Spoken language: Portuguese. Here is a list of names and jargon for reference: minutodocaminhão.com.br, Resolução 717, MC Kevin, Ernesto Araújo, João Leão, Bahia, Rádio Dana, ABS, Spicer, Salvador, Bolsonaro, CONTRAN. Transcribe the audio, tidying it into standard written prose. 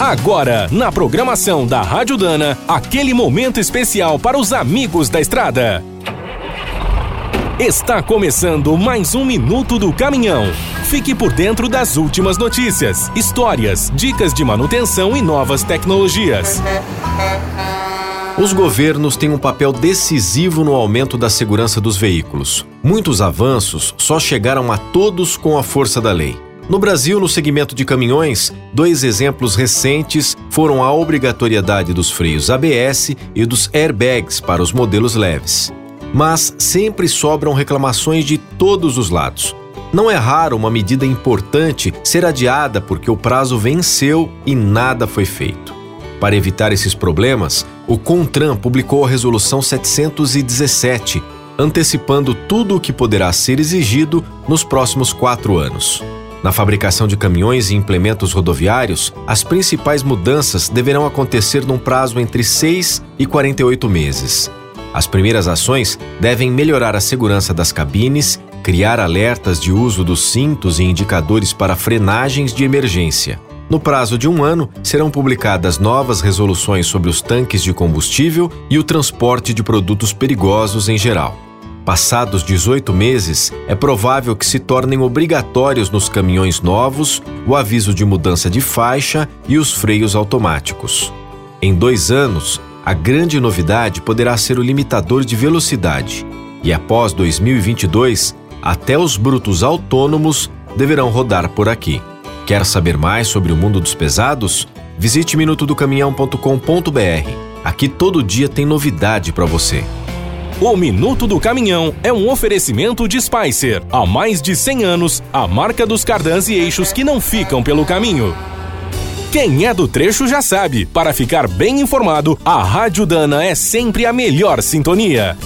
Agora, na programação da Rádio Dana, aquele momento especial para os amigos da estrada. Está começando mais um Minuto do Caminhão. Fique por dentro das últimas notícias, histórias, dicas de manutenção e novas tecnologias. Os governos têm um papel decisivo no aumento da segurança dos veículos. Muitos avanços só chegaram a todos com a força da lei. No Brasil, no segmento de caminhões, dois exemplos recentes foram a obrigatoriedade dos freios ABS e dos airbags para os modelos leves. Mas sempre sobram reclamações de todos os lados. Não é raro uma medida importante ser adiada porque o prazo venceu e nada foi feito. Para evitar esses problemas, o CONTRAN publicou a Resolução 717, antecipando tudo o que poderá ser exigido nos próximos 4 anos. Na fabricação de caminhões e implementos rodoviários, as principais mudanças deverão acontecer num prazo entre 6 e 48 meses. As primeiras ações devem melhorar a segurança das cabines, criar alertas de uso dos cintos e indicadores para frenagens de emergência. No prazo de 1 ano, serão publicadas novas resoluções sobre os tanques de combustível e o transporte de produtos perigosos em geral. Passados 18 meses, é provável que se tornem obrigatórios nos caminhões novos o aviso de mudança de faixa e os freios automáticos. Em 2 anos, a grande novidade poderá ser o limitador de velocidade, e após 2022, até os brutos autônomos deverão rodar por aqui. Quer saber mais sobre o mundo dos pesados? Visite minutodocaminhão.com.br. Aqui todo dia tem novidade para você. O Minuto do Caminhão é um oferecimento de Spicer. Há mais de 100 anos, a marca dos cardãs e eixos que não ficam pelo caminho. Quem é do trecho já sabe. Para ficar bem informado, a Rádio Dana é sempre a melhor sintonia.